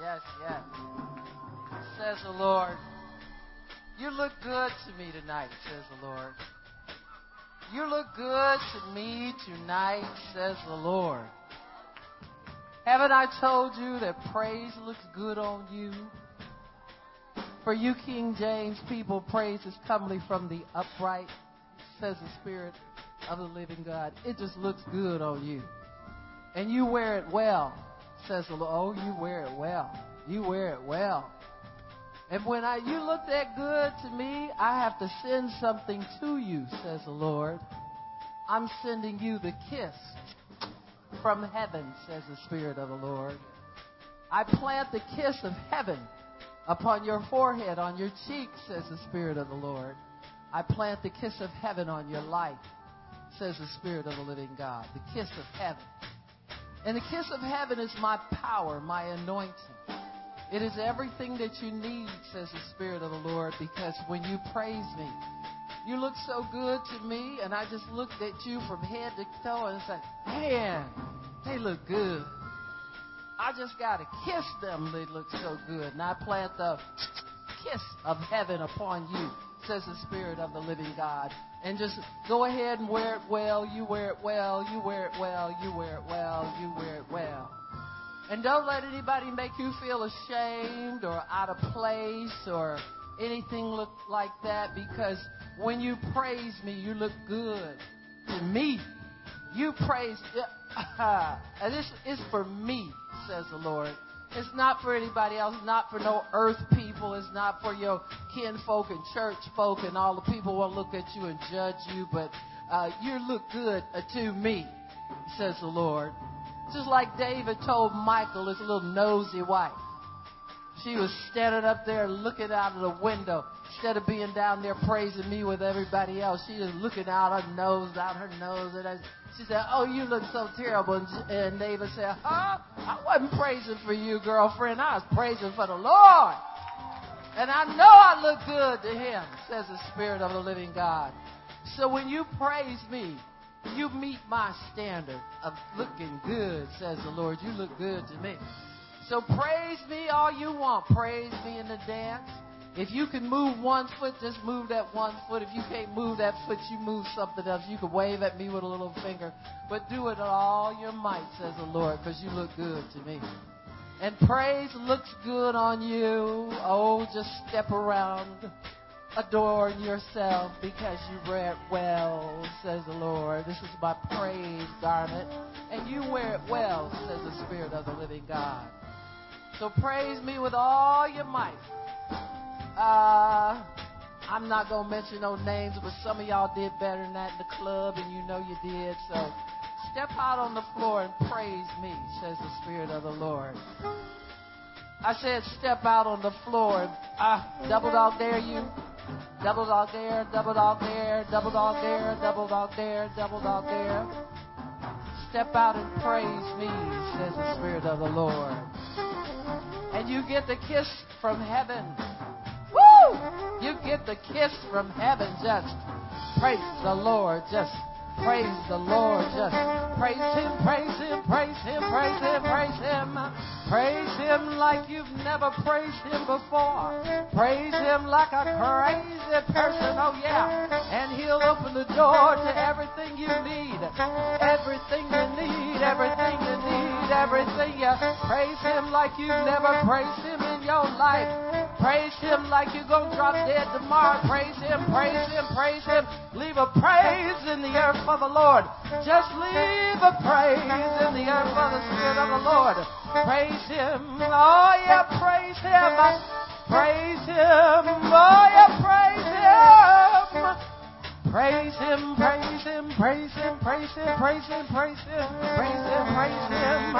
yes, yes. Says the Lord, you look good to me tonight, says the Lord. You look good to me tonight, says the Lord. Haven't I told you that praise looks good on you? For you King James people, praise is comely from the upright, says the Spirit of the living God. It just looks good on you. And you wear it well, says the Lord. Oh, you wear it well. You wear it well. And when you look that good to me, I have to send something to you, says the Lord. I'm sending you the kiss from heaven, says the Spirit of the Lord. I plant the kiss of heaven upon your forehead, on your cheek, says the Spirit of the Lord. I plant the kiss of heaven on your life, says the Spirit of the living God. The kiss of heaven. And the kiss of heaven is my power, my anointing. It is everything that you need, says the Spirit of the Lord, because when you praise me, you look so good to me, and I just looked at you from head to toe and said, man, they look good. I just got to kiss them. They look so good. And I plant the kiss of heaven upon you, says the Spirit of the living God. And just go ahead and wear it well. You wear it well. You wear it well. You wear it well. You wear it well. And don't let anybody make you feel ashamed or out of place or anything look like that, because when you praise me, you look good to me. You praise, and this is for me, says the Lord. It's not for anybody else, not for no earth people. It's not for your kinfolk and church folk and all the people will look at you and judge you. But you look good to me, says the Lord. Just like David told Michael, his little nosy wife. She was standing up there looking out of the window. Instead of being down there praising me with everybody else, she was looking out her nose. And she said, oh, you look so terrible. And David said, huh? I wasn't praising for you, girlfriend. I was praising for the Lord. And I know I look good to him, says the Spirit of the living God. So when you praise me, you meet my standard of looking good, says the Lord. You look good to me. So praise me all you want. Praise me in the dance. If you can move one foot, just move that one foot. If you can't move that foot, you move something else. You can wave at me with a little finger. But do it all your might, says the Lord, because you look good to me. And praise looks good on you. Oh, just step around. Adorn yourself because you wear it well, says the Lord. This is my praise garment. And you wear it well, says the Spirit of the living God. So praise me with all your might. I'm not going to mention no names, but some of y'all did better than that in the club, and you know you did. So step out on the floor and praise me, says the Spirit of the Lord. I said step out on the floor. Double dog dare you. Double dog dare, double dog dare, double dog dare, double dog dare, double dog dare. Step out and praise me, says the Spirit of the Lord. And you get the kiss from heaven. Woo! You get the kiss from heaven. Just praise the Lord. Just praise the Lord. Just praise Him, praise Him, praise Him, praise Him, praise Him. Praise Him like you've never praised Him before. Praise Him like a crazy person, oh yeah. And He'll open the door to everything you need. Everything you need, everything you need, everything you. Praise Him like you've never praised Him in your life. Praise Him like you're going to drop dead tomorrow. Praise Him, praise Him, praise Him. Leave a praise in the earth for the Lord. Just leave a praise in the earth for the Spirit of the Lord. Praise Him, oh yeah, praise Him, praise Him, oh yeah, praise Him, praise Him, praise Him, praise Him, praise Him, praise Him, praise Him, praise Him,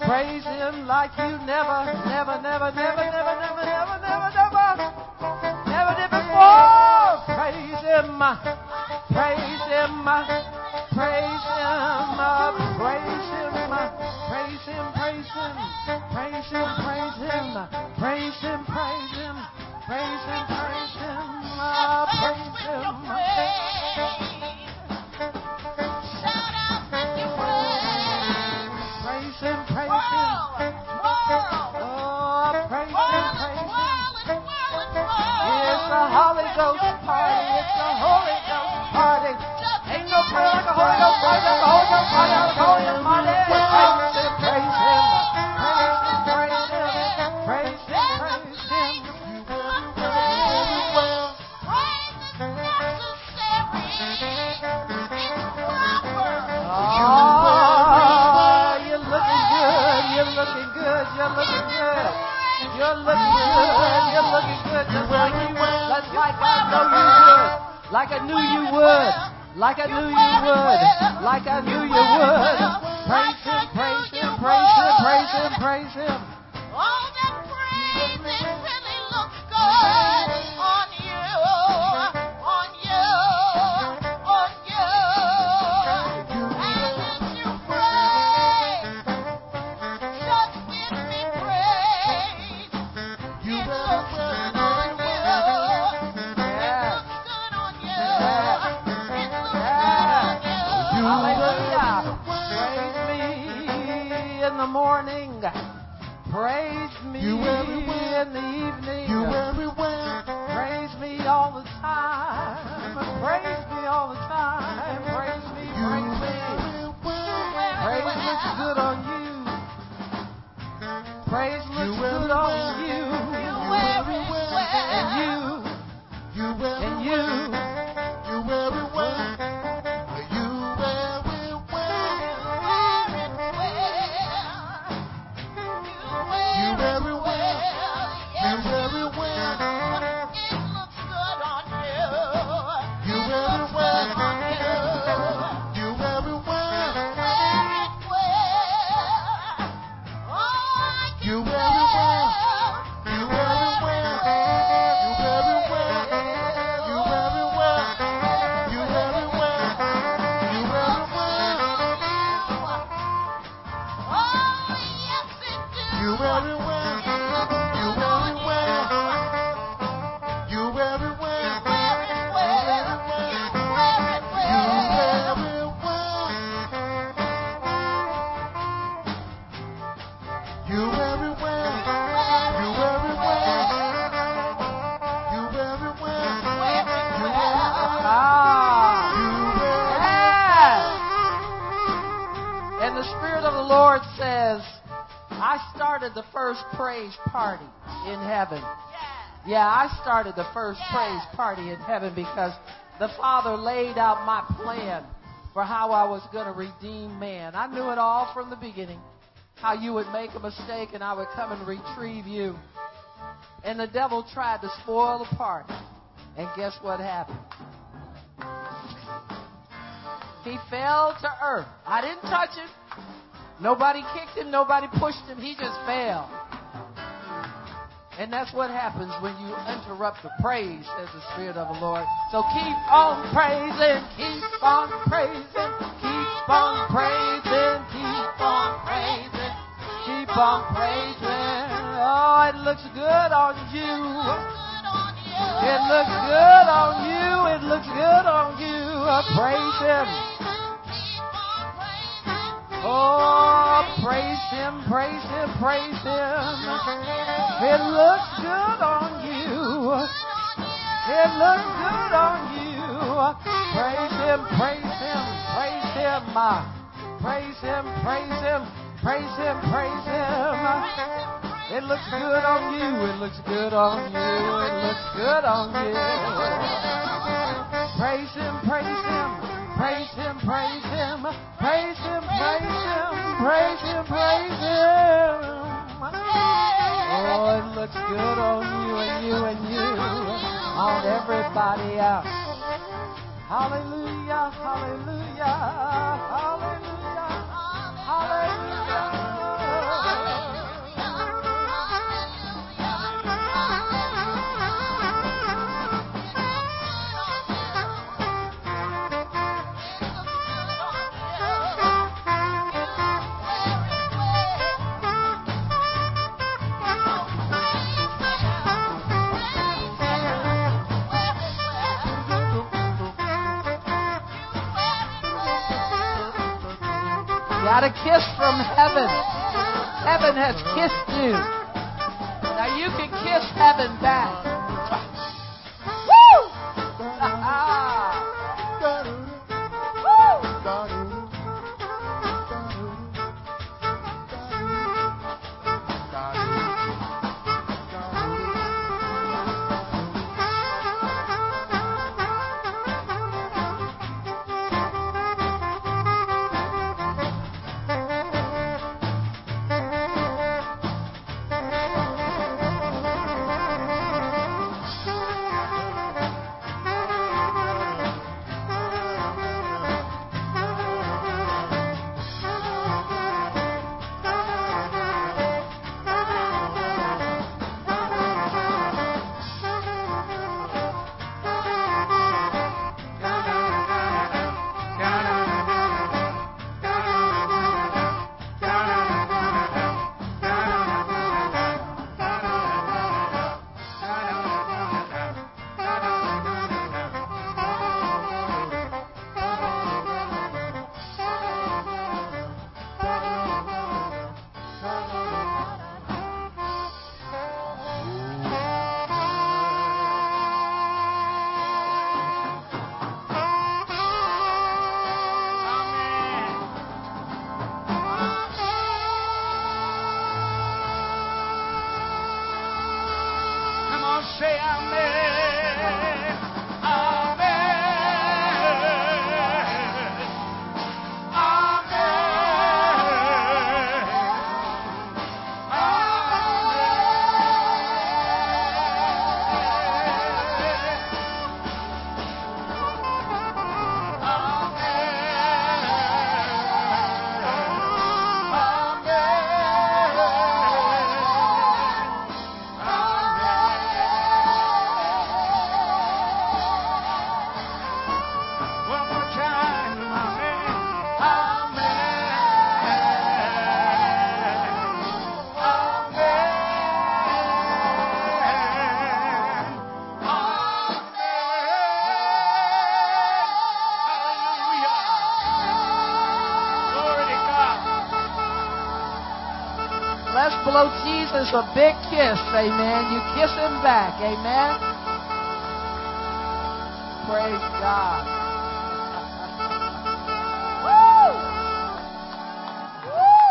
praise Him, praise Him like you never, never, never, never, never, never, never, never, never did before. Praise Him, praise Him, praise Him, praise Him. Praise Him, praise Him, praise Him, praise Him, praise Him, praise Him, praise Him, praise Him, praise Him. Shout out with your praise. Praise Him, praise Him. a Holy Ghost party. It's a Holy Ghost party. Ain't no prayer like a Holy Ghost party. That's a Holy Ghost party. That's a Holy Ghost party. Praise Him. Praise Him. Praise Him. Praise Him. Oh, you're looking good. You're looking good. You're looking good. You're looking good, you're looking good, just like you would, just like I know you would, like I knew you would, like I knew you would, like I knew you would. Praise Him, praise Him, praise Him, praise Him, praise Him. All that praise really looks good on you, on you, on you. And as you pray, just give me praise. You look good on you. It looks good on you. It looks good on you. Hallelujah. Praise me in the morning. Praise me in the evening. Praise me all the time. Praise me all the time. Praise me, praise me. Praise looks good on you. Praise looks good on you. And you, and you, you everywhere, you everywhere, you everywhere, you everywhere. It looks good on you. You everywhere, you everywhere, you everywhere. The first praise party in heaven. Yeah, I started the first praise party in heaven because the Father laid out my plan for how I was going to redeem man. I knew it all from the beginning, how you would make a mistake and I would come and retrieve you. And the devil tried to spoil the party. And guess what happened? He fell to earth. I didn't touch him. Nobody kicked him. Nobody pushed him. He just fell. And that's what happens when you interrupt the praise, says the Spirit of the Lord. So keep on praising. Keep on praising. Keep on praising. Keep on praising. Keep on praising. Oh, it looks good on you. It looks good on you. It looks good on you. Praise Him. Oh, praise Him, praise Him, praise Him. It looks good on you. It looks good on you. Praise Him, praise Him, praise Him. Praise Him, praise Him, praise Him, praise Him. It looks good on you. It looks good on you. It looks good on you. Praise Him, praise Him. Praise Him, praise Him, praise Him, praise Him, praise Him, praise Him. Oh, it looks good on you and you and you, on everybody else. Hallelujah, hallelujah, hallelujah, hallelujah. Got a kiss from heaven. Heaven has kissed you. Now you can kiss heaven back. say amen. Blow Jesus a big kiss, amen. You kiss him back, amen. Praise God.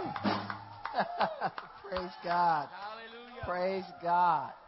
Woo! Woo! Praise God. Hallelujah. Praise God.